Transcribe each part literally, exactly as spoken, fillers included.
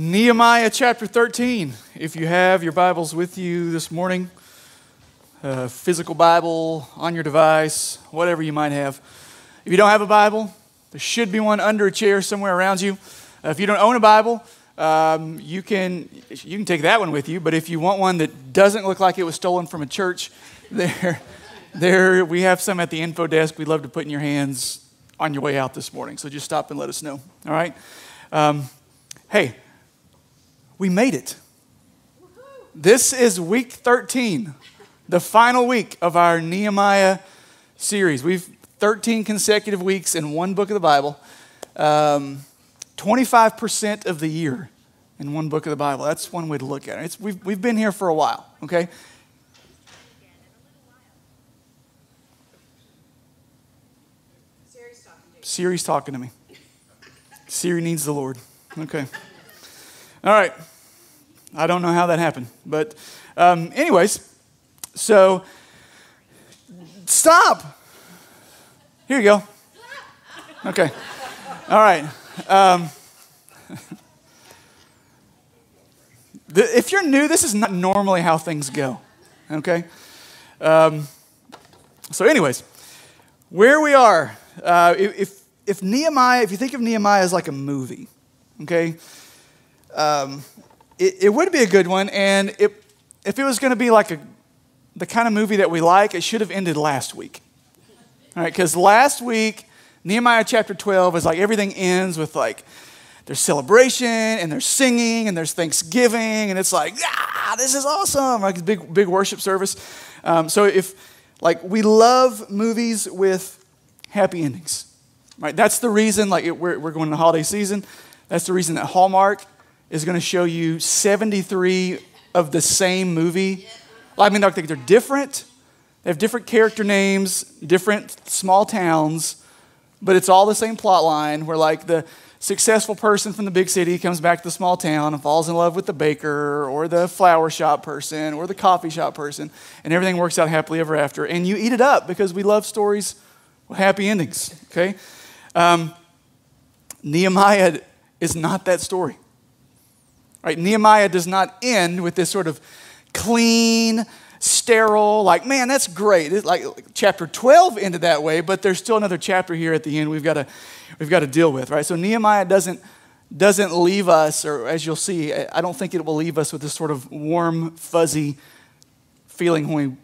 Nehemiah chapter thirteen. If you have your Bibles with you this morning, uh, physical Bible on your device, whatever you might have. If you don't have a Bible, there should be one under a chair somewhere around you. Uh, if you don't own a Bible, um, you can you can take that one with you. But if you want one that doesn't look like it was stolen from a church, there there we have some at the info desk. We'd love to put in your hands on your way out this morning. So just stop and let us know. All right. Um, hey, we made it. This is week thirteen, the final week of our Nehemiah series. We've thirteen consecutive weeks in one book of the Bible, um, twenty-five percent of the year in one book of the Bible. That's one way to look at it. It's, we've, we've been here for a while, okay? Siri's talking to me. Siri needs the Lord. Okay. All right. I don't know how that happened. But um, anyways, so stop. Here you go. Okay. All right. Um, the, if you're new, this is not normally how things go. Okay. Um, so anyways, where we are, uh, if If Nehemiah, if you think of Nehemiah as like a movie, okay, um, it, it would be a good one. And it, if it was going to be like a, the kind of movie that we like, it should have ended last week. All right, because last week, Nehemiah chapter twelve is like everything ends with like there's celebration and there's singing and there's thanksgiving. And it's like, ah, this is awesome. Like a big, big worship service. Um, so if like we love movies with happy endings. Right, that's the reason, like, it, we're, we're going into holiday season. That's the reason that Hallmark is going to show you seventy-three of the same movie. I mean, they're different. They have different character names, different small towns, but it's all the same plot line where, like, the successful person from the big city comes back to the small town and falls in love with the baker or the flower shop person or the coffee shop person, and everything works out happily ever after. And you eat it up because we love stories with happy endings, okay? Um, Nehemiah is not that story, right? Nehemiah does not end with this sort of clean, sterile, like, man, that's great. It's like chapter twelve ended that way, but there's still another chapter here at the end we've got to we've got to deal with, right? So Nehemiah doesn't doesn't leave us, or as you'll see, I don't think it will leave us with this sort of warm, fuzzy feeling when we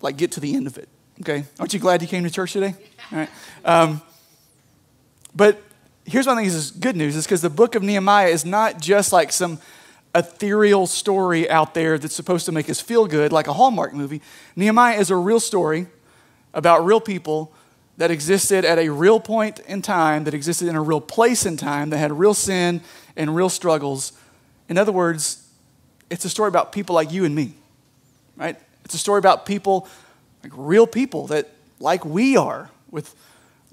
like get to the end of it. Okay, aren't you glad you came to church today? All right. Um, But here's one thing is good news is because the book of Nehemiah is not just like some ethereal story out there that's supposed to make us feel good like a Hallmark movie. Nehemiah is a real story about real people that existed at a real point in time, that existed in a real place in time, that had real sin and real struggles. In other words, it's a story about people like you and me, right? It's a story about people, like real people that like we are with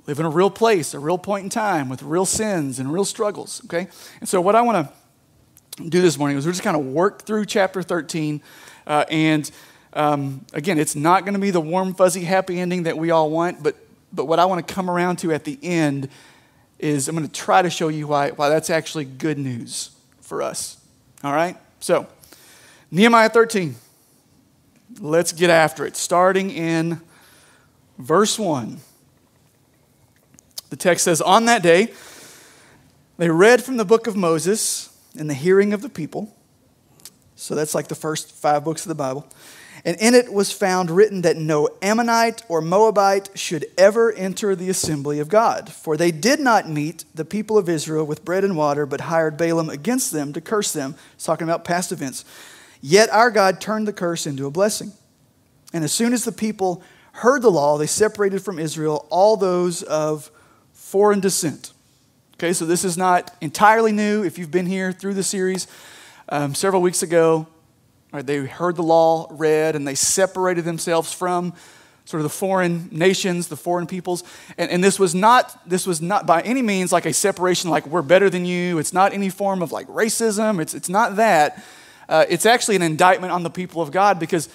live in a real place, a real point in time with real sins and real struggles, okay? And so what I want to do this morning is we're just kind of work through chapter thirteen. Uh, and um, again, it's not going to be the warm, fuzzy, happy ending that we all want. But but what I want to come around to at the end is I'm going to try to show you why, why that's actually good news for us, all right? So Nehemiah thirteen, let's get after it, starting in verse one. The text says, on that day, they read from the book of Moses in the hearing of the people. So that's like the first five books of the Bible. And in it was found written that no Ammonite or Moabite should ever enter the assembly of God. For they did not meet the people of Israel with bread and water, but hired Balaam against them to curse them. It's talking about past events. Yet our God turned the curse into a blessing. And as soon as the people heard the law, they separated from Israel all those of foreign descent. Okay, so this is not entirely new. If you've been here through the series um, several weeks ago, right, they heard the law read and they separated themselves from sort of the foreign nations, the foreign peoples. And, and this was not this was not by any means like a separation like we're better than you. It's not any form of like racism. It's, it's not that. Uh, it's actually an indictment on the people of God because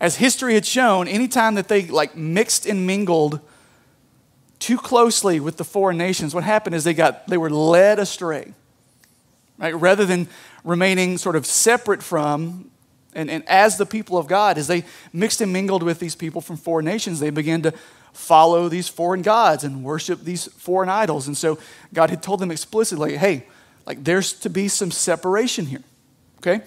as history had shown, anytime that they like mixed and mingled too closely with the foreign nations, what happened is they got they were led astray. right? Rather than remaining sort of separate from and, and as the people of God, as they mixed and mingled with these people from foreign nations, they began to follow these foreign gods and worship these foreign idols. And so God had told them explicitly, hey, like there's to be some separation here, okay?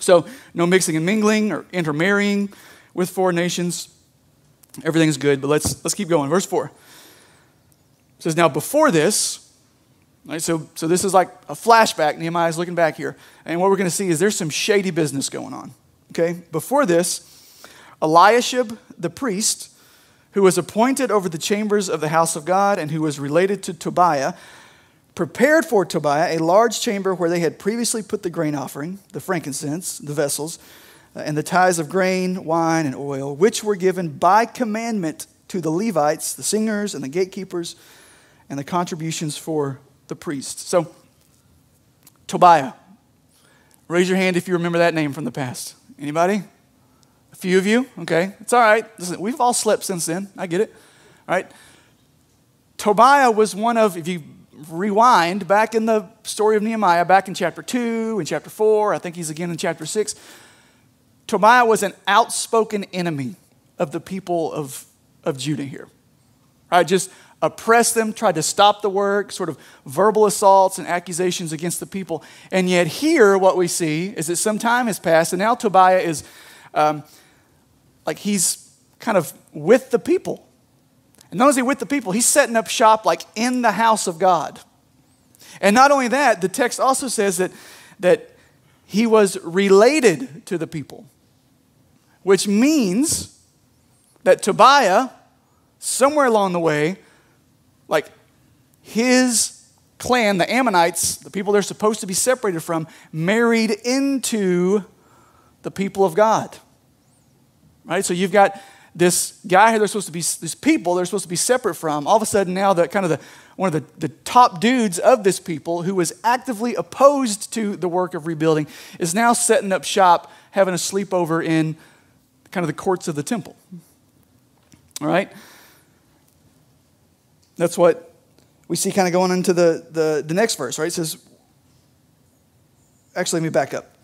So no mixing and mingling or intermarrying with foreign nations. Everything is good, but let's let's keep going. Verse four. It says, now before this, right, so, so this is like a flashback. Nehemiah's looking back here. And what we're going to see is there's some shady business going on, okay? Before this, Eliashib the priest, who was appointed over the chambers of the house of God and who was related to Tobiah, prepared for Tobiah a large chamber where they had previously put the grain offering, the frankincense, the vessels, and the tithes of grain, wine, and oil, which were given by commandment to the Levites, the singers, and the gatekeepers, and the contributions for the priests. So, Tobiah. Raise your hand if you remember that name from the past. Anybody? A few of you? Okay. It's all right. Listen, we've all slept since then. I get it. All right. Tobiah was one of, if you rewind back in the story of Nehemiah, back in chapter two, in chapter four, I think he's again in chapter six, Tobiah was an outspoken enemy of the people of, of Judah here. All right, just oppressed them, tried to stop the work, sort of verbal assaults and accusations against the people. And yet here what we see is that some time has passed, and now Tobiah is um, like he's kind of with the people. And not only is he with the people, he's setting up shop like in the house of God. And not only that, the text also says that, that he was related to the people, which means that Tobiah, somewhere along the way, like his clan, the Ammonites, the people they're supposed to be separated from, married into the people of God, right? So you've got this guy here, they're supposed to be, these people they're supposed to be separate from, all of a sudden now the kind of the, one of the, the top dudes of this people who was actively opposed to the work of rebuilding is now setting up shop, having a sleepover in kind of the courts of the temple, all right? That's what we see kind of going into the, the, the next verse, right? It says, actually, let me back up.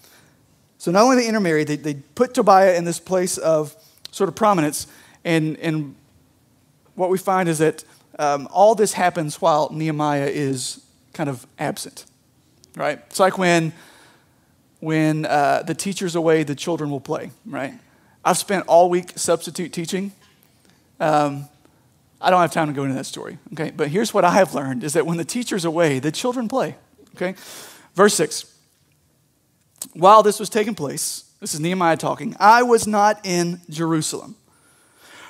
So not only they intermarried, they, they put Tobiah in this place of sort of prominence, and, and what we find is that um, all this happens while Nehemiah is kind of absent, right? It's like when, when uh, the teacher's away, the children will play, right? I've spent all week substitute teaching. Um, I don't have time to go into that story, okay? But here's what I have learned is that when the teacher's away, the children play, okay? Verse six, while this was taking place, this is Nehemiah talking, I was not in Jerusalem.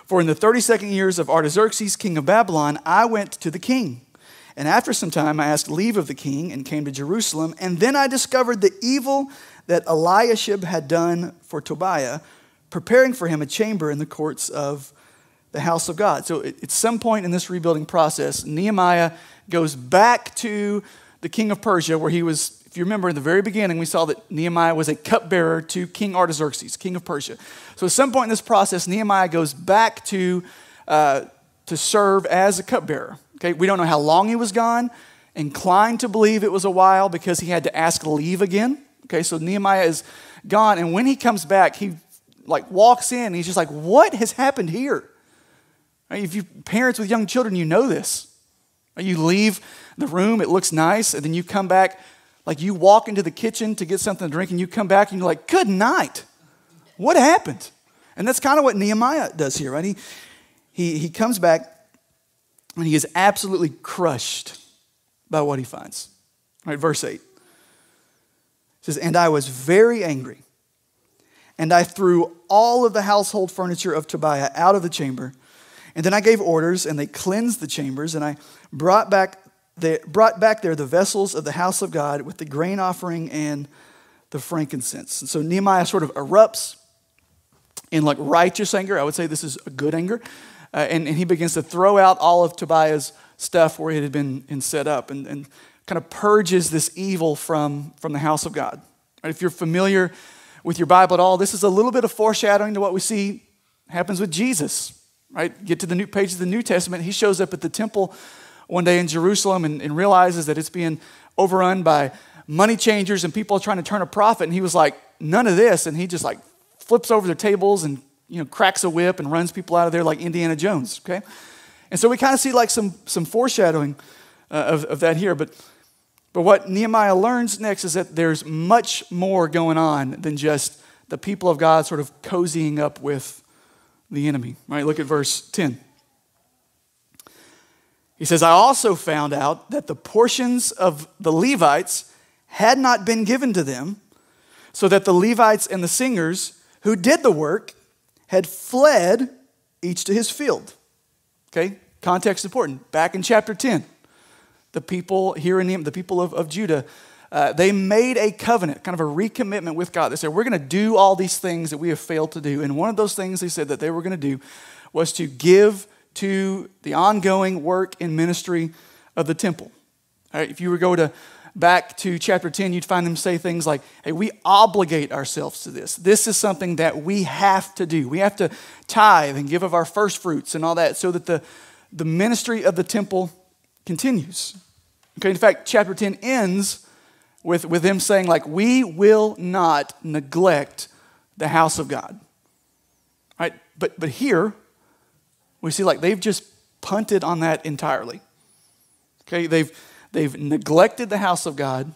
For in the thirty-second years of Artaxerxes, king of Babylon, I went to the king. And after some time, I asked leave of the king and came to Jerusalem. And then I discovered the evil that Eliashib had done for Tobiah, preparing for him a chamber in the courts of the house of God. So at some point in this rebuilding process, Nehemiah goes back to the king of Persia where he was, if you remember in the very beginning, we saw that Nehemiah was a cupbearer to King Artaxerxes, king of Persia. So at some point in this process, Nehemiah goes back to, uh, to serve as a cupbearer. Okay, we don't know how long he was gone. Inclined to believe it was a while because he had to ask leave again. Okay, so Nehemiah is gone. And when he comes back, he like walks in and he's just like, what has happened here? If you parents with young children, you know this. You leave the room, it looks nice, and then you come back, like you walk into the kitchen to get something to drink, and you come back and you're like, good night. What happened? And that's kind of what Nehemiah does here, right? He, he, he comes back and he is absolutely crushed by what he finds. All right, verse eight. It says, and I was very angry, and I threw all of the household furniture of Tobiah out of the chamber. And then I gave orders, and they cleansed the chambers, and I brought back there, brought back there the vessels of the house of God with the grain offering and the frankincense. And so Nehemiah sort of erupts in like righteous anger. I would say this is a good anger. Uh, and, and he begins to throw out all of Tobiah's stuff where it had been, been set up and, and kind of purges this evil from, from the house of God. Right, if you're familiar with your Bible at all, this is a little bit of foreshadowing to what we see happens with Jesus. Right? Get to the new pages of the New Testament. He shows up at the temple one day in Jerusalem and, and realizes that it's being overrun by money changers and people trying to turn a profit. And he was like, none of this. And he just like flips over their tables and, you know, cracks a whip and runs people out of there like Indiana Jones, okay? And so we kind of see like some, some foreshadowing uh, of, of that here. But, but what Nehemiah learns next is that there's much more going on than just the people of God sort of cozying up with the enemy, right? Look at verse ten. He says, I also found out that the portions of the Levites had not been given to them, so that the Levites and the singers who did the work had fled each to his field. Okay, context important. Back in chapter ten, the people here in Nehemiah, the people of, of Judah, uh, they made a covenant, kind of a recommitment with God. They said, we're going to do all these things that we have failed to do. And one of those things they said that they were going to do was to give to the ongoing work and ministry of the temple. All right, if you were to go to back to chapter ten, you'd find them say things like, hey, we obligate ourselves to this. This is something that we have to do. We have to tithe and give of our first fruits and all that so that the, the ministry of the temple continues. Okay, in fact, chapter ten ends with, with them saying like, we will not neglect the house of God. All right, but, but here, we see like they've just punted on that entirely. Okay, they've they've neglected the house of God.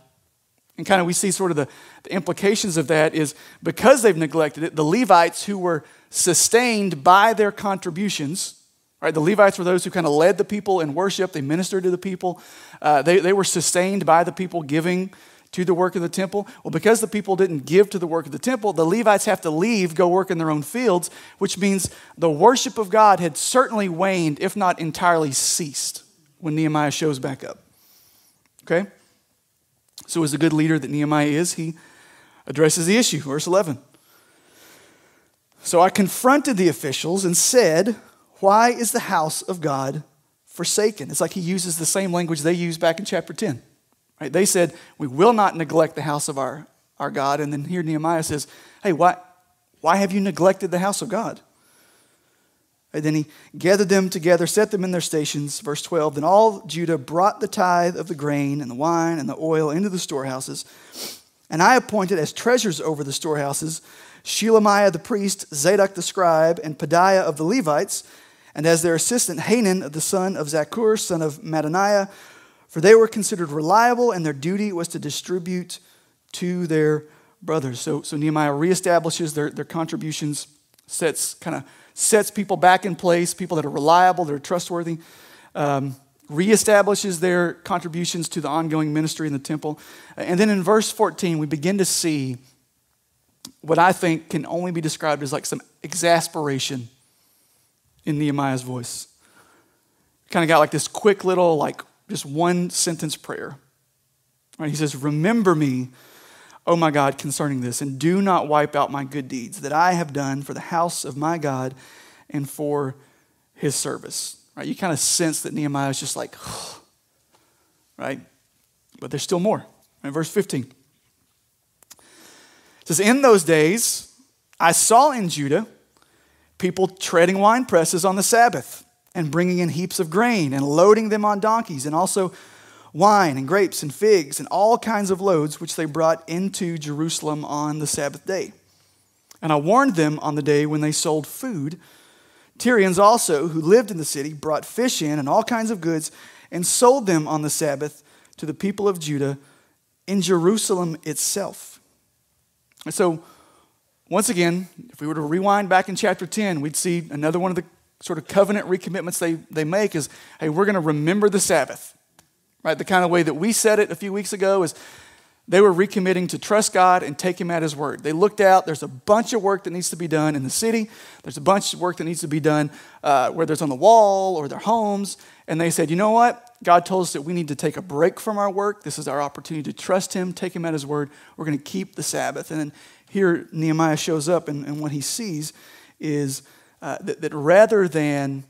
And kind of we see sort of the, the implications of that is because they've neglected it, the Levites who were sustained by their contributions, right? The Levites were those who kind of led the people in worship. They ministered to the people. Uh, they, they were sustained by the people giving to the work of the temple. Well, because the people didn't give to the work of the temple, the Levites have to leave, go work in their own fields, which means the worship of God had certainly waned, if not entirely ceased, when Nehemiah shows back up. Okay? So as a good leader that Nehemiah is, he addresses the issue. Verse eleven. So I confronted the officials and said, why is the house of God forsaken? It's like he uses the same language they used back in chapter ten. Right? They said, we will not neglect the house of our, our God. And then here Nehemiah says, hey, why, why have you neglected the house of God? And then he gathered them together, set them in their stations. Verse twelve, then all Judah brought the tithe of the grain and the wine and the oil into the storehouses. And I appointed as treasurers over the storehouses Shelemiah the priest, Zadok the scribe, and Padiah of the Levites. And as their assistant, Hanan, the son of Zachur, son of Madaniah, for they were considered reliable, and their duty was to distribute to their brothers. So, so Nehemiah reestablishes their, their contributions, sets kind of sets people back in place, people that are reliable, that are trustworthy, um, reestablishes their contributions to the ongoing ministry in the temple. And then in verse fourteen, we begin to see what I think can only be described as like some exasperation in Nehemiah's voice. Kind of got like this quick little like, just one sentence prayer. Right? He says, remember me, O my God, concerning this, and do not wipe out my good deeds that I have done for the house of my God and for his service. Right? You kind of sense that Nehemiah is just like, right? But there's still more. Right? Verse fifteen. It says, in those days, I saw in Judah people treading wine presses on the Sabbath, and bringing in heaps of grain, and loading them on donkeys, and also wine, and grapes, and figs, and all kinds of loads, which they brought into Jerusalem on the Sabbath day. And I warned them on the day when they sold food. Tyrians also, who lived in the city, brought fish in, and all kinds of goods, and sold them on the Sabbath to the people of Judah in Jerusalem itself. And so, once again, if we were to rewind back in chapter ten, we'd see another one of the sort of covenant recommitments they, they make is, hey, we're going to remember the Sabbath, right? The kind of way that we said it a few weeks ago is they were recommitting to trust God and take him at his word. They looked out. There's a bunch of work that needs to be done in the city. There's a bunch of work that needs to be done, uh, whether it's on the wall or their homes. And they said, you know what? God told us that we need to take a break from our work. This is our opportunity to trust him, take him at his word. We're going to keep the Sabbath. And then here Nehemiah shows up, and, and what he sees is Uh, that, that rather than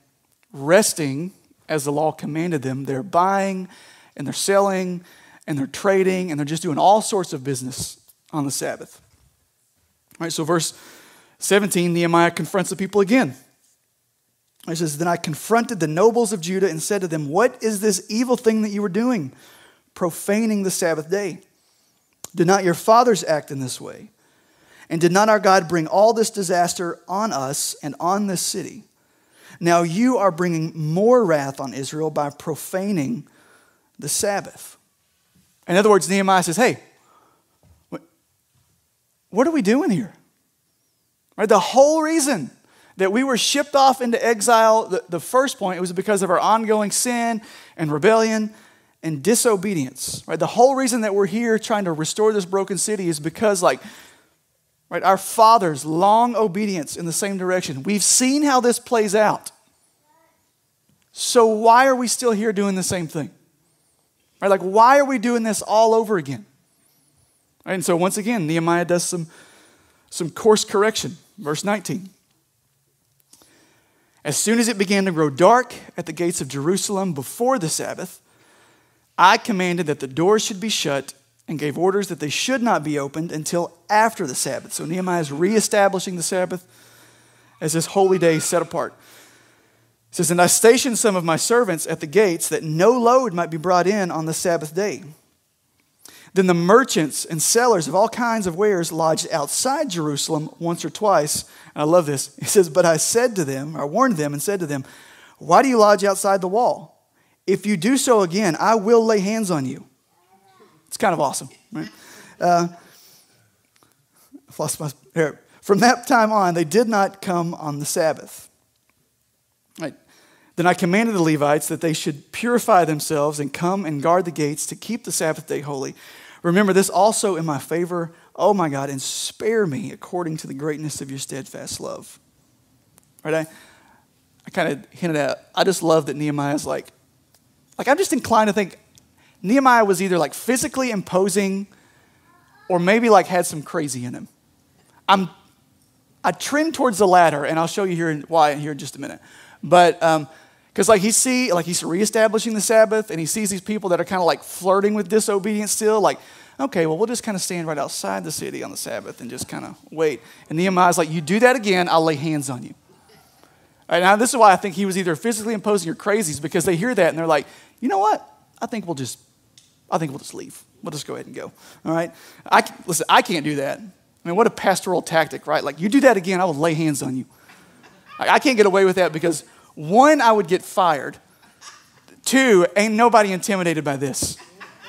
resting as the law commanded them, they're buying and they're selling and they're trading and they're just doing all sorts of business on the Sabbath. All right, so verse seventeen, Nehemiah confronts the people again. It says, then I confronted the nobles of Judah and said to them, what is this evil thing that you are doing, profaning the Sabbath day? Did not your fathers act in this way? And did not our God bring all this disaster on us and on this city? Now you are bringing more wrath on Israel by profaning the Sabbath." In other words, Nehemiah says, hey, what are we doing here? Right, the whole reason that we were shipped off into exile, the, the first point, it was because of our ongoing sin and rebellion and disobedience. Right, the whole reason that we're here trying to restore this broken city is because, like, right, our fathers' long obedience in the same direction. We've seen how this plays out. So why are we still here doing the same thing? Right, like, why are we doing this all over again? Right, and so once again, Nehemiah does some, some course correction. Verse nineteen. "As soon as it began to grow dark at the gates of Jerusalem before the Sabbath, I commanded that the doors should be shut and gave orders that they should not be opened until after the Sabbath." So Nehemiah is reestablishing the Sabbath as this holy day set apart. It says, "And I stationed some of my servants at the gates that no load might be brought in on the Sabbath day. Then the merchants and sellers of all kinds of wares lodged outside Jerusalem once or twice." And I love this. It says, "But I said to them," I warned them and said to them, "Why do you lodge outside the wall? If you do so again, I will lay hands on you." It's kind of awesome, right? Uh, I've lost my hair. "From that time on, they did not come on the Sabbath. Right. Then I commanded the Levites that they should purify themselves and come and guard the gates to keep the Sabbath day holy. Remember this also in my favor, oh my God, and spare me according to the greatness of your steadfast love." Right? I, I kind of hinted at, I just love that Nehemiah's like, like I'm just inclined to think, Nehemiah was either like physically imposing or maybe like had some crazy in him. I'm, I trend towards the latter, and I'll show you here why here in just a minute. But um, because like he see, like he's reestablishing the Sabbath, and he sees these people that are kind of like flirting with disobedience still. Like, okay, well, we'll just kind of stand right outside the city on the Sabbath and just kind of wait. And Nehemiah's like, you do that again, I'll lay hands on you. All right, now this is why I think he was either physically imposing or crazies, because they hear that and they're like, you know what? I think we'll just I think we'll just leave. We'll just go ahead and go. All right? I, listen, I can't do that. I mean, what a pastoral tactic, right? Like, you do that again, I will lay hands on you. Like, I can't get away with that because, one, I would get fired. Two, ain't nobody intimidated by this,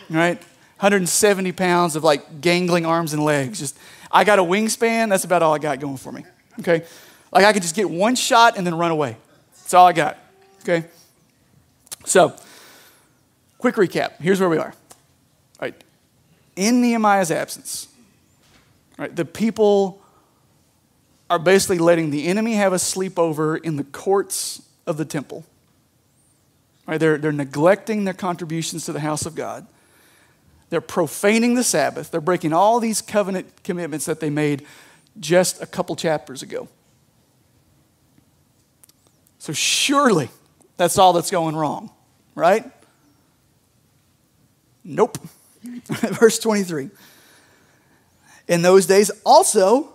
right? one hundred seventy pounds of, like, gangling arms and legs. Just, I got a wingspan. That's about all I got going for me, okay? Like, I could just get one shot and then run away. That's all I got, okay? So, quick recap. Here's where we are. Right. In Nehemiah's absence, right, the people are basically letting the enemy have a sleepover in the courts of the temple. Right, they're, they're neglecting their contributions to the house of God. They're profaning the Sabbath. They're breaking all these covenant commitments that they made just a couple chapters ago. So surely that's all that's going wrong, right? Nope. Verse twenty-three. "In those days also,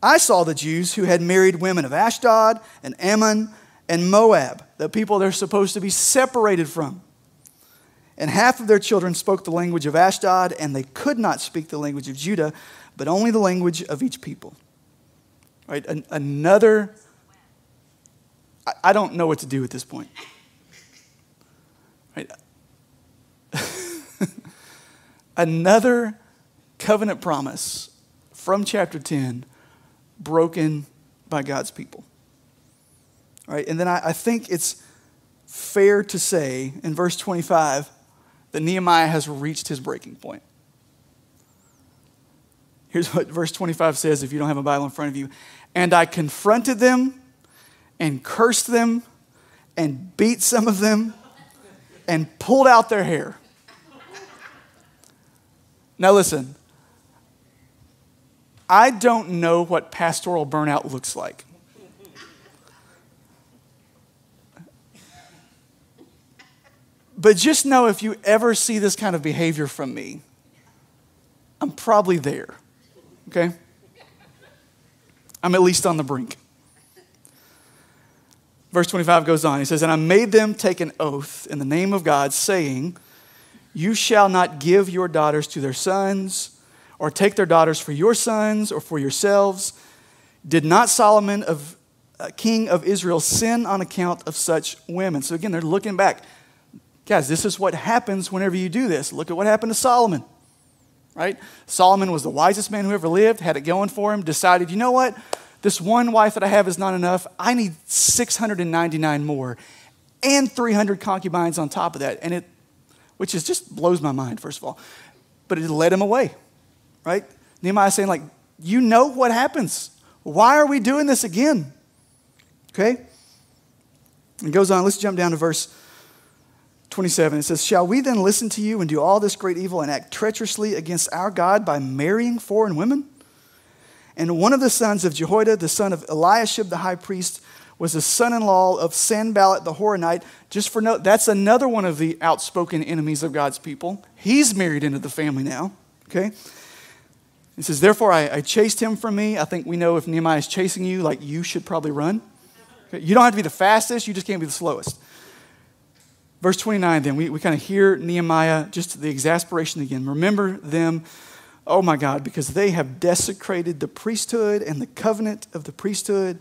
I saw the Jews who had married women of Ashdod and Ammon and Moab," the people they're supposed to be separated from. "And half of their children spoke the language of Ashdod, and they could not speak the language of Judah, but only the language of each people." Right? An- another, I-, I don't know what to do at this point. Right? Another covenant promise from chapter ten broken by God's people. All right, and then I, I think it's fair to say in verse twenty-five that Nehemiah has reached his breaking point. Here's what verse twenty-five says if you don't have a Bible in front of you. "And I confronted them and cursed them and beat some of them and pulled out their hair." Now listen, I don't know what pastoral burnout looks like. But just know if you ever see this kind of behavior from me, I'm probably there, okay? I'm at least on the brink. Verse twenty-five goes on. He says, "And I made them take an oath in the name of God, saying, 'You shall not give your daughters to their sons, or take their daughters for your sons or for yourselves. Did not Solomon, of, uh, king of Israel, sin on account of such women? So again, they're looking back. Guys, this is what happens whenever you do this. Look at what happened to Solomon, right? Solomon was the wisest man who ever lived, had it going for him, decided, you know what? This one wife that I have is not enough. I need six hundred ninety-nine more and three hundred concubines on top of that, and it, which is just blows my mind, first of all. But it led him away, right? Nehemiah is saying, like, you know what happens. Why are we doing this again? Okay? It goes on. Let's jump down to verse twenty-seven. It says, shall we then listen to you and do all this great evil and act treacherously against our God by marrying foreign women? And one of the sons of Jehoiada, the son of Eliashib, the high priest, was the son-in-law of Sanballat the Horonite. Just for note, that's another one of the outspoken enemies of God's people. He's married into the family now, okay? It says, therefore, I, I chased him from me. I think we know if Nehemiah is chasing you, like, you should probably run. Okay? You don't have to be the fastest. You just can't be the slowest. Verse twenty-nine, then, we, we kind of hear Nehemiah, just the exasperation again. Remember them, oh my God, because they have desecrated the priesthood and the covenant of the priesthood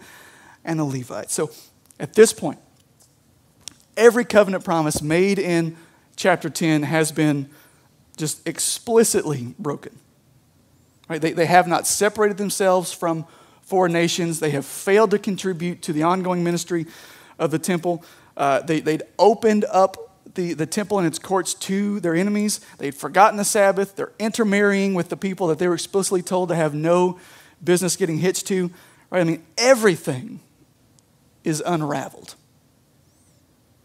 and the Levites. So at this point, every covenant promise made in chapter ten has been just explicitly broken. Right? They, they have not separated themselves from foreign nations. They have failed to contribute to the ongoing ministry of the temple. Uh, they, they'd opened up the, the temple and its courts to their enemies. They'd forgotten the Sabbath. They're intermarrying with the people that they were explicitly told to have no business getting hitched to. Right? I mean, everything is unraveled.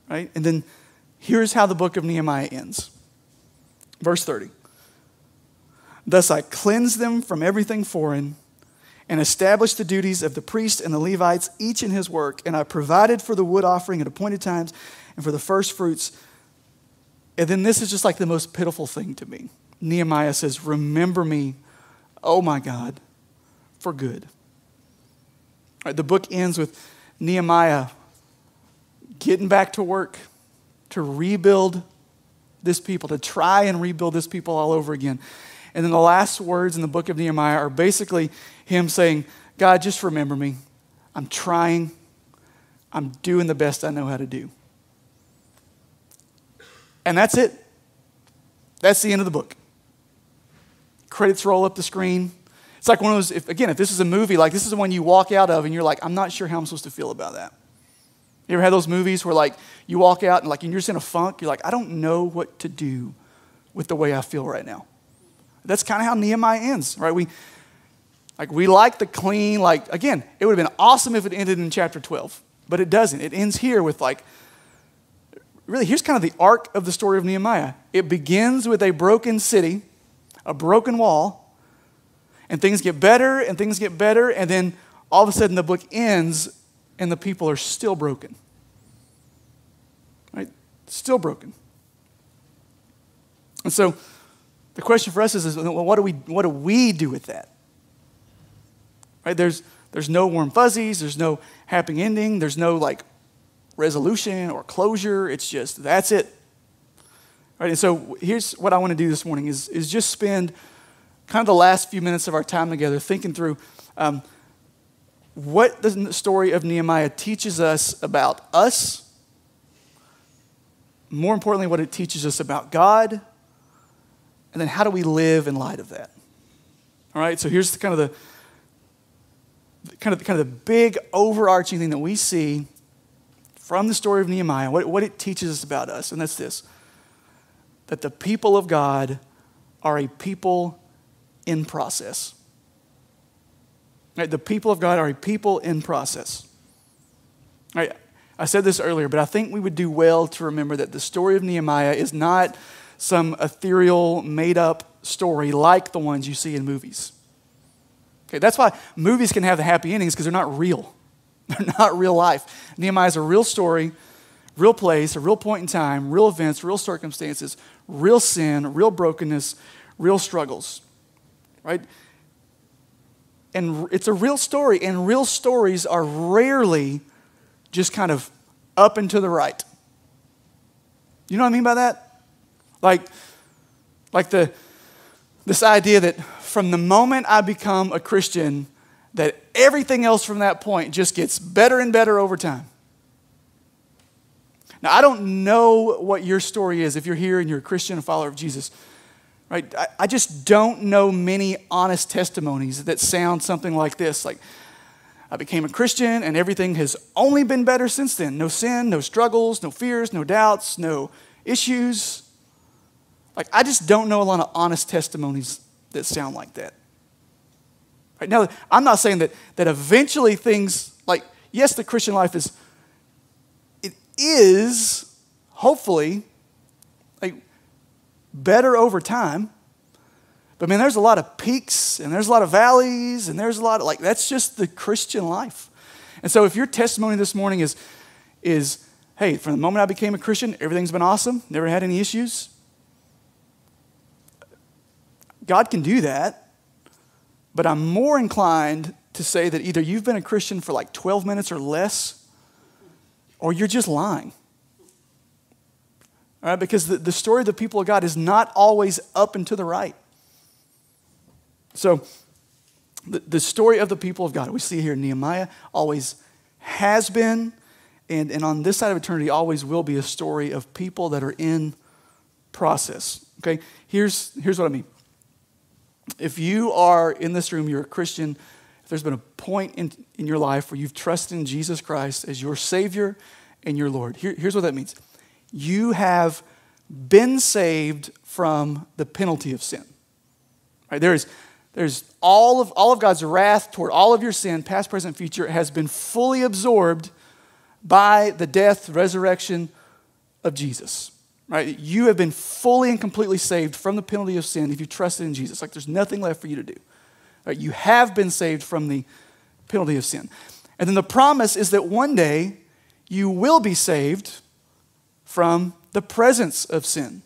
Right? And then here's how the book of Nehemiah ends. Verse thirty. Thus I cleansed them from everything foreign and established the duties of the priest and the Levites, each in his work. And I provided for the wood offering at appointed times and for the first fruits. And then this is just like the most pitiful thing to me. Nehemiah says, remember me, oh my God, for good. All right, the book ends with Nehemiah getting back to work to rebuild this people, to try and rebuild this people all over again. And then the last words in the book of Nehemiah are basically him saying, God, just remember me. I'm trying. I'm doing the best I know how to do. And that's it. That's the end of the book. Credits roll up the screen. It's like one of those, if, again, if this is a movie, like this is the one you walk out of and you're like, I'm not sure how I'm supposed to feel about that. You ever had those movies where like you walk out and like and you're just in a funk? You're like, I don't know what to do with the way I feel right now. That's kind of how Nehemiah ends, right? We like we like the clean, like, again, it would have been awesome if it ended in chapter twelve, but it doesn't. It ends here with like, really, here's kind of the arc of the story of Nehemiah. It begins with a broken city, a broken wall, and things get better and things get better, and then all of a sudden the book ends and the people are still broken, right? Still broken. And so the question for us is, is well, what do we what do we do with that? Right? There's there's no warm fuzzies, there's no happy ending, there's no like resolution or closure. It's just that's it. Right? And so here's what I want to do this morning is is just spend kind of the last few minutes of our time together thinking through um, what the story of Nehemiah teaches us about us. More importantly, what it teaches us about God. And then how do we live in light of that? All right, so here's the kind of the kind of the, kind of the big overarching thing that we see from the story of Nehemiah, what, what it teaches us about us, and that's this, that the people of God are a people in process. All right, the people of God are a people in process. All right, I said this earlier, but I think we would do well to remember that the story of Nehemiah is not some ethereal, made-up story like the ones you see in movies. Okay, that's why movies can have the happy endings, because they're not real. They're not real life. Nehemiah is a real story, real place, a real point in time, real events, real circumstances, real sin, real brokenness, real struggles, right? And it's a real story, and real stories are rarely just kind of up and to the right. You know what I mean by that? Like, like the this idea that from the moment I become a Christian that everything else from that point just gets better and better over time. Now, I don't know what your story is if you're here and you're a Christian, a follower of Jesus. Right? I, I just don't know many honest testimonies that sound something like this. Like, I became a Christian and everything has only been better since then. No sin, no struggles, no fears, no doubts, no issues. Like, I just don't know a lot of honest testimonies that sound like that. Right? Now, I'm not saying that, that eventually things, like, yes, the Christian life is, it is, hopefully, like, better over time. But, man, there's a lot of peaks, and there's a lot of valleys, and there's a lot of, like, that's just the Christian life. And so if your testimony this morning is, is, hey, from the moment I became a Christian, everything's been awesome, never had any issues, God can do that, but I'm more inclined to say that either you've been a Christian for like twelve minutes or less, or you're just lying. All right, because the, the story of the people of God is not always up and to the right. So the, the story of the people of God, we see here in Nehemiah, always has been, and, and on this side of eternity always will be a story of people that are in process. Okay, here's, here's what I mean. If you are in this room, you're a Christian, if there's been a point in, in your life where you've trusted in Jesus Christ as your Savior and your Lord, here, here's what that means. You have been saved from the penalty of sin. Right, there is, there's all of, all of God's wrath toward all of your sin, past, present, future, has been fully absorbed by the death, resurrection of Jesus. Right? You have been fully and completely saved from the penalty of sin if you trusted in Jesus. Like, there's nothing left for you to do. Right? You have been saved from the penalty of sin. And then the promise is that one day you will be saved from the presence of sin.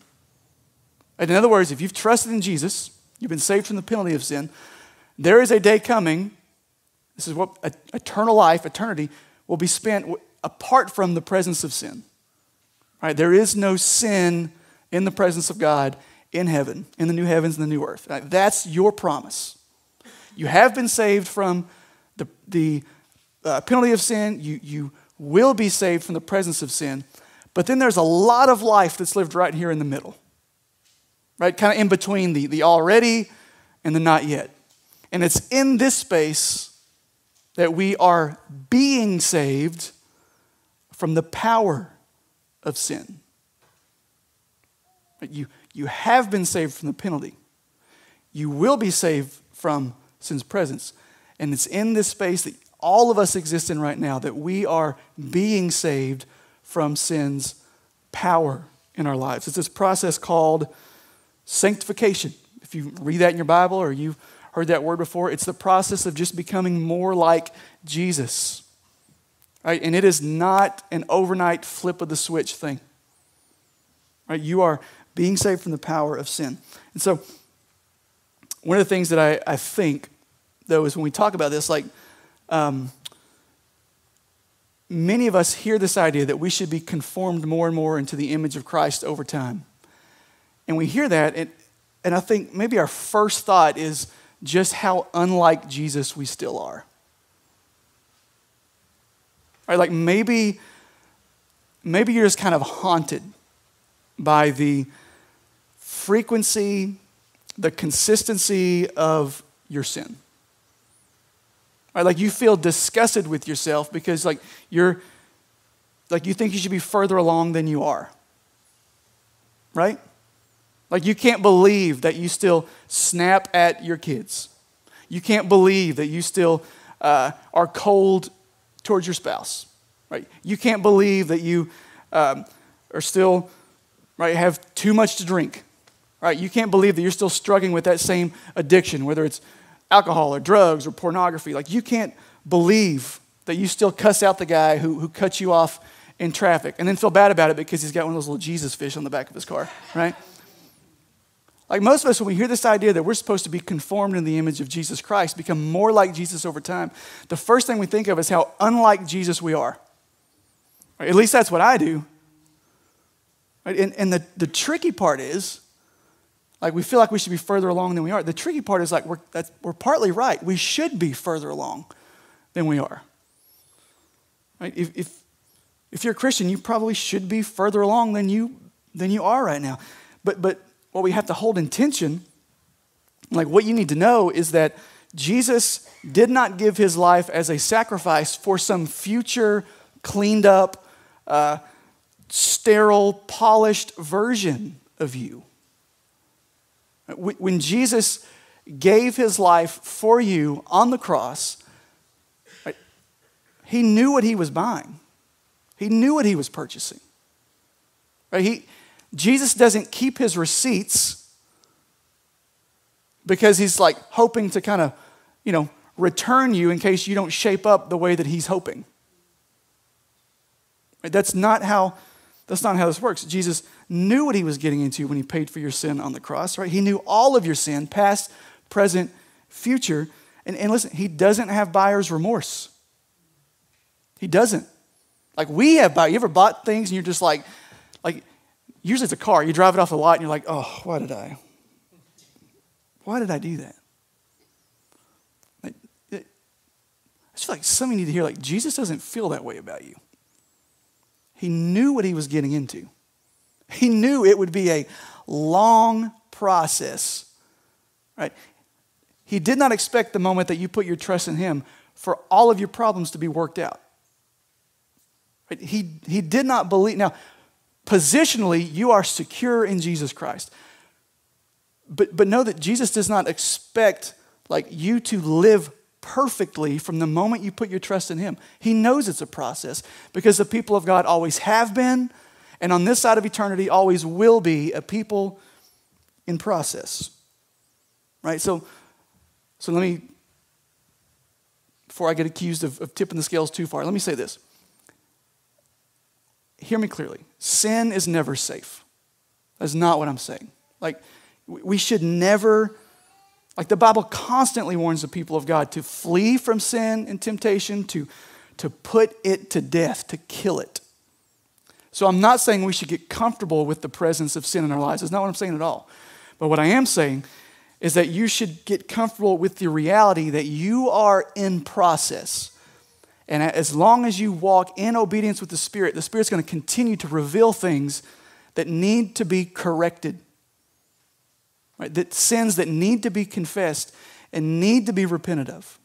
And in other words, if you've trusted in Jesus, you've been saved from the penalty of sin, there is a day coming, this is what eternal life, eternity, will be spent apart from the presence of sin. Right, there is no sin in the presence of God in heaven, in the new heavens and the new earth. Right, that's your promise. You have been saved from the, the uh, penalty of sin. You, you will be saved from the presence of sin. But then there's a lot of life that's lived right here in the middle. Right, kind of in between the, the already and the not yet. And it's in this space that we are being saved from the power of of sin. You, you have been saved from the penalty. You will be saved from sin's presence. And it's in this space that all of us exist in right now that we are being saved from sin's power in our lives. It's this process called sanctification. If you read that in your Bible or you've heard that word before, it's the process of just becoming more like Jesus. Right? And it is not an overnight flip of the switch thing. Right? You are being saved from the power of sin. And so one of the things that I, I think, though, is when we talk about this, like um, many of us hear this idea that we should be conformed more and more into the image of Christ over time. And we hear that, and, and I think maybe our first thought is just how unlike Jesus we still are. Right, like maybe, maybe you're just kind of haunted by the frequency, the consistency of your sin. Right, like you feel disgusted with yourself because like you're, like you think you should be further along than you are. Right, like you can't believe that you still snap at your kids. You can't believe that you still uh, are cold towards your spouse, right? You can't believe that you um, are still, right, have too much to drink, right? You can't believe that you're still struggling with that same addiction, whether it's alcohol or drugs or pornography. Like, you can't believe that you still cuss out the guy who, who cut you off in traffic and then feel bad about it because he's got one of those little Jesus fish on the back of his car, right? Like most of us, when we hear this idea that we're supposed to be conformed in the image of Jesus Christ, become more like Jesus over time, the first thing we think of is how unlike Jesus we are. Right? At least that's what I do. Right? And, and the, the tricky part is, Like, we feel like we should be further along than we are. The tricky part is, like, we're, that's, we're partly right. We should be further along than we are. Right? If, if, if you're a Christian, you probably should be further along than you, than you are right now. But, but what we have to hold in tension, like, what you need to know is that Jesus did not give his life as a sacrifice for some future cleaned up, uh, sterile, polished version of you. When Jesus gave his life for you on the cross, right, he knew what he was buying. He knew what he was purchasing. Right, he, Jesus doesn't keep his receipts because he's like hoping to kind of, you know, return you in case you don't shape up the way that he's hoping. Right, that's not how... That's not how this works. Jesus knew what he was getting into when he paid for your sin on the cross, right? He knew all of your sin, past, present, future. And, and listen, he doesn't have buyer's remorse. He doesn't. Like, we have buyer's. You ever bought things and you're just like, like, usually it's a car. You drive it off the lot and you're like, oh, why did I? Why did I do that? Like, it, I just feel like something you need to hear, like, Jesus doesn't feel that way about you. He knew what he was getting into. He knew it would be a long process, right? He did not expect the moment that you put your trust in him for all of your problems to be worked out. Right? He, he did not believe. Now, positionally, you are secure in Jesus Christ. But, but know that Jesus does not expect, like, you to live perfectly from the moment you put your trust in him. He knows it's a process because the people of God always have been, and on this side of eternity always will be, a people in process. Right? So, so let me, before I get accused of, of tipping the scales too far, let me say this. Hear me clearly. Sin is never safe. That's not what I'm saying. Like, we should never... Like, the Bible constantly warns the people of God to flee from sin and temptation, to, to put it to death, to kill it. So I'm not saying we should get comfortable with the presence of sin in our lives. That's not what I'm saying at all. But what I am saying is that you should get comfortable with the reality that you are in process. And as long as you walk in obedience with the Spirit, the Spirit's going to continue to reveal things that need to be corrected. Right, that sins that need to be confessed and need to be repented of.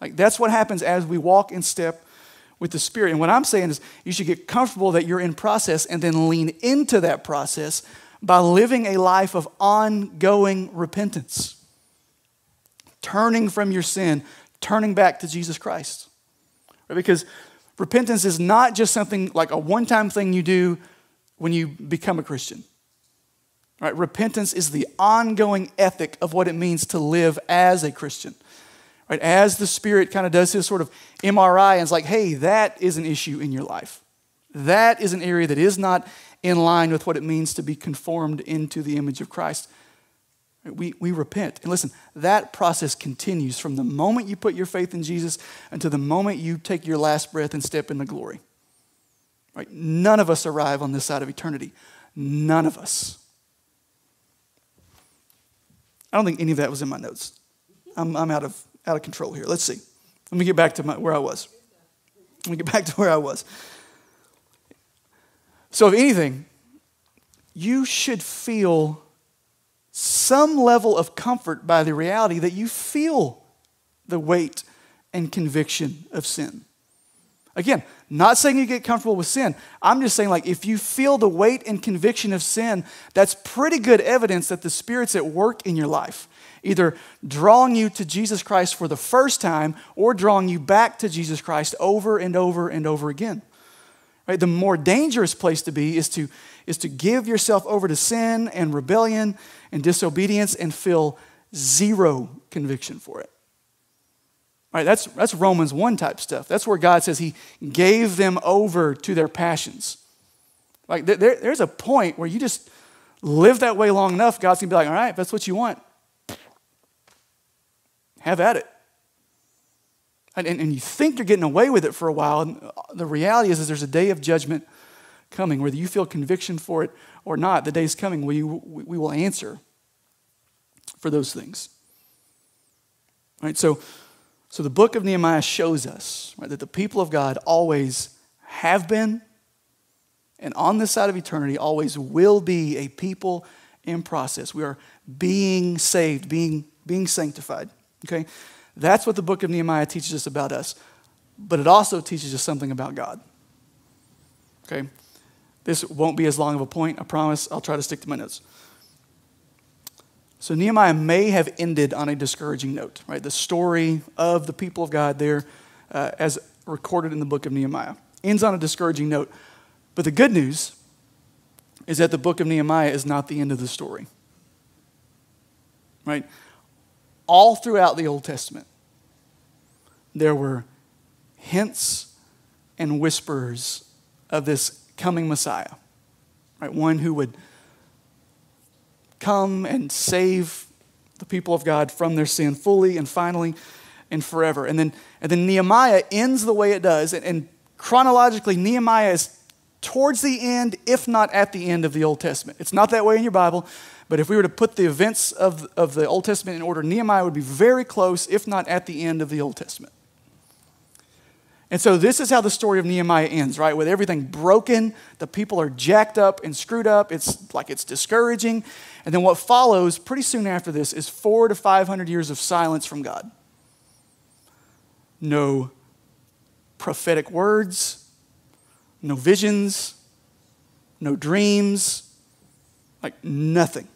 Like, that's what happens as we walk in step with the Spirit. And what I'm saying is you should get comfortable that you're in process and then lean into that process by living a life of ongoing repentance. Turning from your sin, turning back to Jesus Christ. Right, because repentance is not just something like a one-time thing you do when you become a Christian. Right? Repentance is the ongoing ethic of what it means to live as a Christian. Right? As the Spirit kind of does his sort of M R I and is like, hey, that is an issue in your life. That is an area that is not in line with what it means to be conformed into the image of Christ. We, we repent. And listen, that process continues from the moment you put your faith in Jesus until the moment you take your last breath and step into glory. Right? None of us arrive on this side of eternity. None of us. I don't think any of that was in my notes. I'm, I'm out of out of control here. Let's see. Let me get back to my, where I was. Let me get back to where I was. So if anything, you should feel some level of comfort by the reality that you feel the weight and conviction of sin. Again, not saying you get comfortable with sin. I'm just saying, like, if you feel the weight and conviction of sin, that's pretty good evidence that the Spirit's at work in your life, either drawing you to Jesus Christ for the first time or drawing you back to Jesus Christ over and over and over again. Right? The more dangerous place to be is to, is to give yourself over to sin and rebellion and disobedience and feel zero conviction for it. All right, that's, that's Romans one type stuff. That's where God says he gave them over to their passions. Like, there, there's a point where you just live that way long enough, God's going to be like, all right, if that's what you want, have at it. And, and, and you think you're getting away with it for a while, and the reality is, is there's a day of judgment coming, whether you feel conviction for it or not. The day's coming where you, we will answer for those things. Right? So, so the book of Nehemiah shows us, right, that the people of God always have been, and on this side of eternity always will be, a people in process. We are being saved, being, being sanctified. Okay? That's what the book of Nehemiah teaches us about us. But it also teaches us something about God. Okay? This won't be as long of a point, I promise. I'll try to stick to my notes. So Nehemiah may have ended on a discouraging note, right? The story of the people of God there, uh, as recorded in the book of Nehemiah, ends on a discouraging note. But the good news is that the book of Nehemiah is not the end of the story, right? All throughout the Old Testament, there were hints and whispers of this coming Messiah, right? One who would come and save the people of God from their sin fully and finally and forever. And then, and then Nehemiah ends the way it does. And, and chronologically, Nehemiah is towards the end, if not at the end of the Old Testament. It's not that way in your Bible, but if we were to put the events of, of the Old Testament in order, Nehemiah would be very close, if not at the end of the Old Testament. And so this is how the story of Nehemiah ends, right? With everything broken, the people are jacked up and screwed up. It's like it's discouraging. And then what follows pretty soon after this is four to five hundred years of silence from God. No prophetic words, no visions, no dreams, like nothing.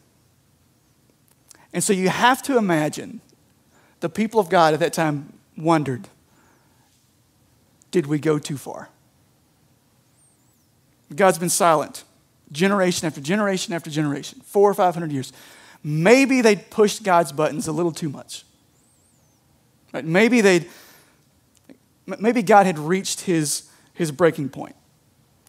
And so you have to imagine the people of God at that time wondered, did we go too far? God's been silent, generation after generation after generation, four or five hundred years. Maybe they'd pushed God's buttons a little too much. Right? Maybe they'd, maybe God had reached his his breaking point,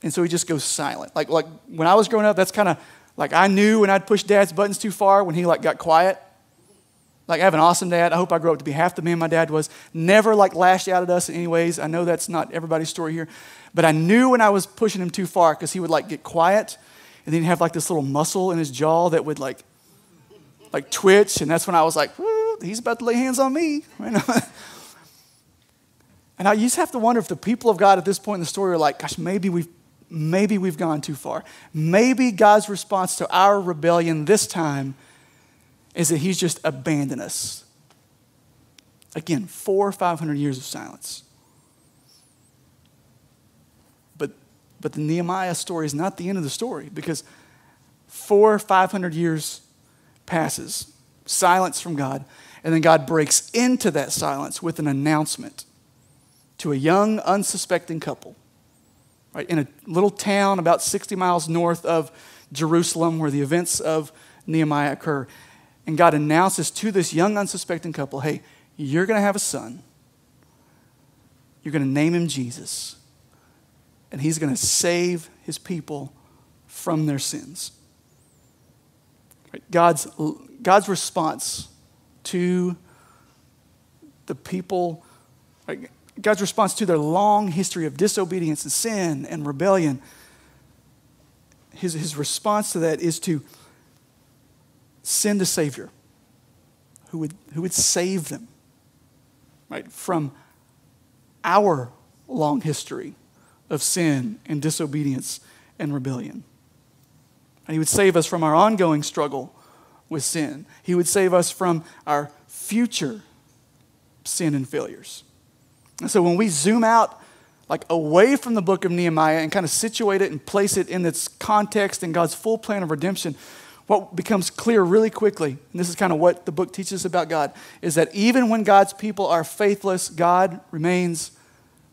and so he just goes silent. Like like when I was growing up, that's kind of like I knew when I'd push Dad's buttons too far when he like got quiet. Like, I have an awesome dad. I hope I grow up to be half the man my dad was. Never, like, lashed out at us in any ways. I know that's not everybody's story here. But I knew when I was pushing him too far because he would, like, get quiet. And then he'd have, like, this little muscle in his jaw that would, like, like twitch. And that's when I was like, he's about to lay hands on me. And I used to have to wonder if the people of God at this point in the story are like, gosh, maybe we've, maybe we've gone too far. Maybe God's response to our rebellion this time is that he's just abandoned us. Again, four or five hundred years of silence. But, but the Nehemiah story is not the end of the story, because four or five hundred years passes, silence from God, and then God breaks into that silence with an announcement to a young, unsuspecting couple, right, in a little town about sixty miles north of Jerusalem where the events of Nehemiah occur. And God announces to this young, unsuspecting couple, hey, you're going to have a son. You're going to name him Jesus. And he's going to save his people from their sins. Right? God's, God's response to the people, right? God's response to their long history of disobedience and sin and rebellion, his, his response to that is to send a Savior who would, who would save them, right, from our long history of sin and disobedience and rebellion. And he would save us from our ongoing struggle with sin. He would save us from our future sin and failures. And so when we zoom out, like away from the book of Nehemiah and kind of situate it and place it in its context and God's full plan of redemption, what becomes clear really quickly, and this is kind of what the book teaches about God, is that even when God's people are faithless, God remains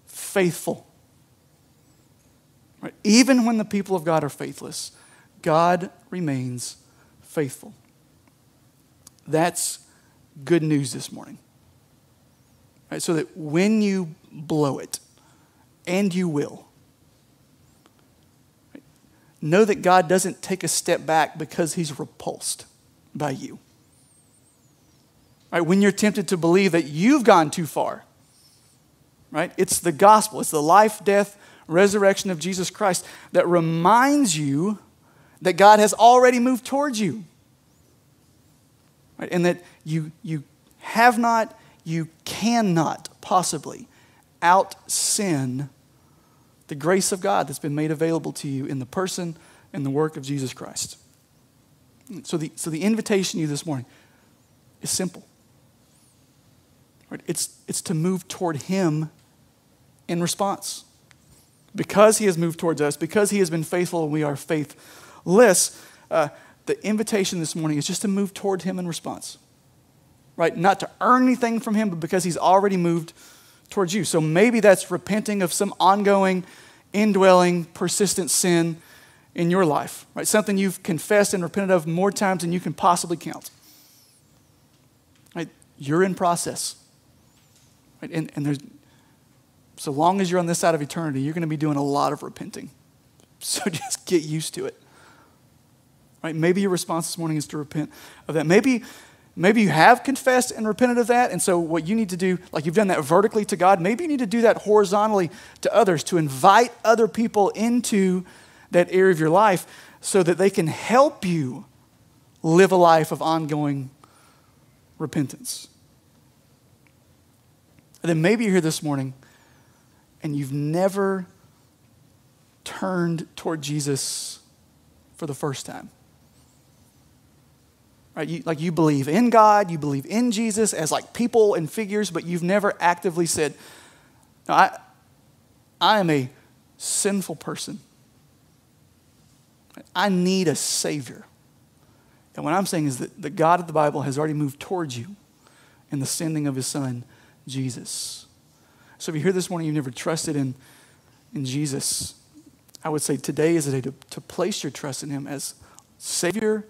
faithful. Right? Even when the people of God are faithless, God remains faithful. That's good news this morning. Right? So that when you blow it, and you will, know that God doesn't take a step back because he's repulsed by you. Right? When you're tempted to believe that you've gone too far, right? It's the gospel. It's the life, death, resurrection of Jesus Christ that reminds you that God has already moved towards you. right? And that you, you have not, you cannot possibly out-sin the grace of God that's been made available to you in the person and the work of Jesus Christ. So the, so the invitation to you this morning is simple. Right? It's, it's to move toward him in response. Because he has moved towards us, because he has been faithful and we are faithless, uh, the invitation this morning is just to move toward him in response. Right? Not to earn anything from him, but because he's already moved towards you. So maybe that's repenting of some ongoing, indwelling, persistent sin in your life, right? Something you've confessed and repented of more times than you can possibly count. Right? You're in process. Right? And, and there's, so long as you're on this side of eternity, you're going to be doing a lot of repenting. So just get used to it. Right? Maybe your response this morning is to repent of that. Maybe, maybe you have confessed and repented of that, and so what you need to do, like you've done that vertically to God, maybe you need to do that horizontally to others, to invite other people into that area of your life so that they can help you live a life of ongoing repentance. And then maybe you're here this morning and you've never turned toward Jesus for the first time. Right? You, like you believe in God, you believe in Jesus as like people and figures, but you've never actively said, no, I, I am a sinful person. I need a Savior. And what I'm saying is that the God of the Bible has already moved towards you in the sending of his son, Jesus. So if you're here this morning, you've never trusted in, in Jesus, I would say today is a day to, to place your trust in him as Savior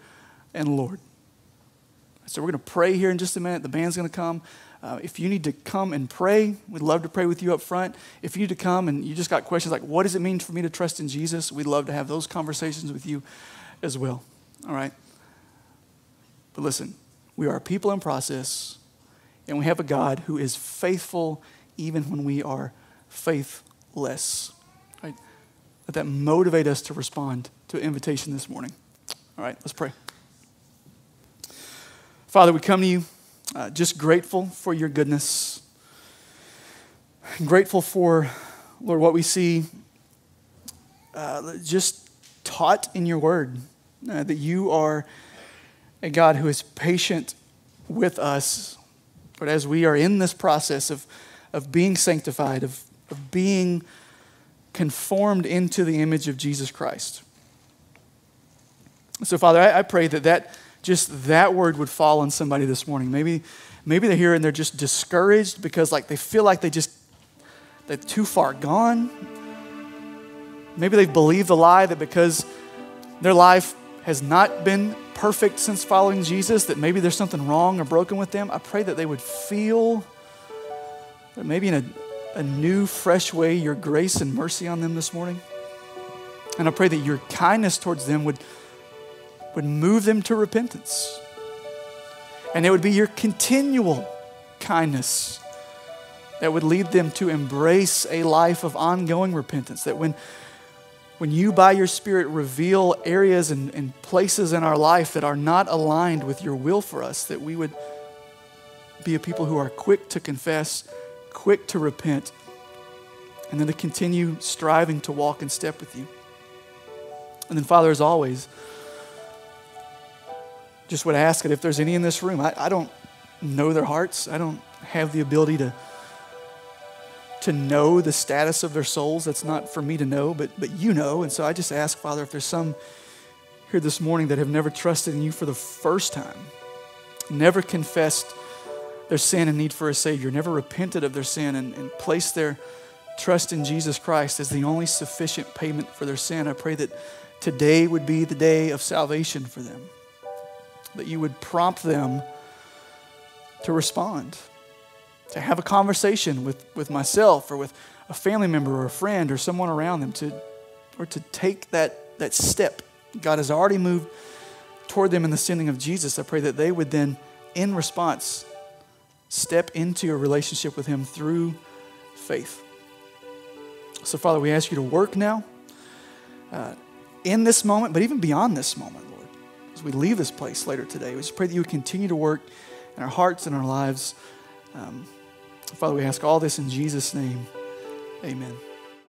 and Lord. So we're going to pray here in just a minute. The band's going to come. Uh, if you need to come and pray, we'd love to pray with you up front. If you need to come and you just got questions like, what does it mean for me to trust in Jesus? We'd love to have those conversations with you as well. All right? But listen, we are a people in process, and we have a God who is faithful even when we are faithless. Right? Let that motivate us to respond to an invitation this morning. All right, let's pray. Father, we come to you uh, just grateful for your goodness, grateful for, Lord, what we see uh, just taught in your word, uh, that you are a God who is patient with us, but as we are in this process of, of being sanctified, of, of being conformed into the image of Jesus Christ. So, Father, I, I pray that that just that word would fall on somebody this morning. Maybe, maybe they're here and they're just discouraged because like they feel like they just, they're too far gone. Maybe they've believed the lie that because their life has not been perfect since following Jesus, that maybe there's something wrong or broken with them. I pray that they would feel that maybe in a, a new, fresh way, your grace and mercy on them this morning. And I pray that your kindness towards them would would move them to repentance. And it would be your continual kindness that would lead them to embrace a life of ongoing repentance. That when, when you by your Spirit reveal areas and, and places in our life that are not aligned with your will for us, that we would be a people who are quick to confess, quick to repent, and then to continue striving to walk in step with you. And then, Father, as always, just would ask it if there's any in this room. I, I don't know their hearts. I don't have the ability to, to know the status of their souls. That's not for me to know, but, but you know. And so I just ask, Father, if there's some here this morning that have never trusted in you for the first time, never confessed their sin and need for a Savior, never repented of their sin and, and placed their trust in Jesus Christ as the only sufficient payment for their sin, I pray that today would be the day of salvation for them. That you would prompt them to respond, to have a conversation with, with myself or with a family member or a friend or someone around them, to, or to take that, that step. God has already moved toward them in the sending of Jesus. I pray that they would then, in response, step into a relationship with him through faith. So, Father, we ask you to work now uh, in this moment, but even beyond this moment, Lord. we leave this place later today. We just pray that you would continue to work in our hearts and our lives. Um, Father, we ask all this in Jesus' name. Amen.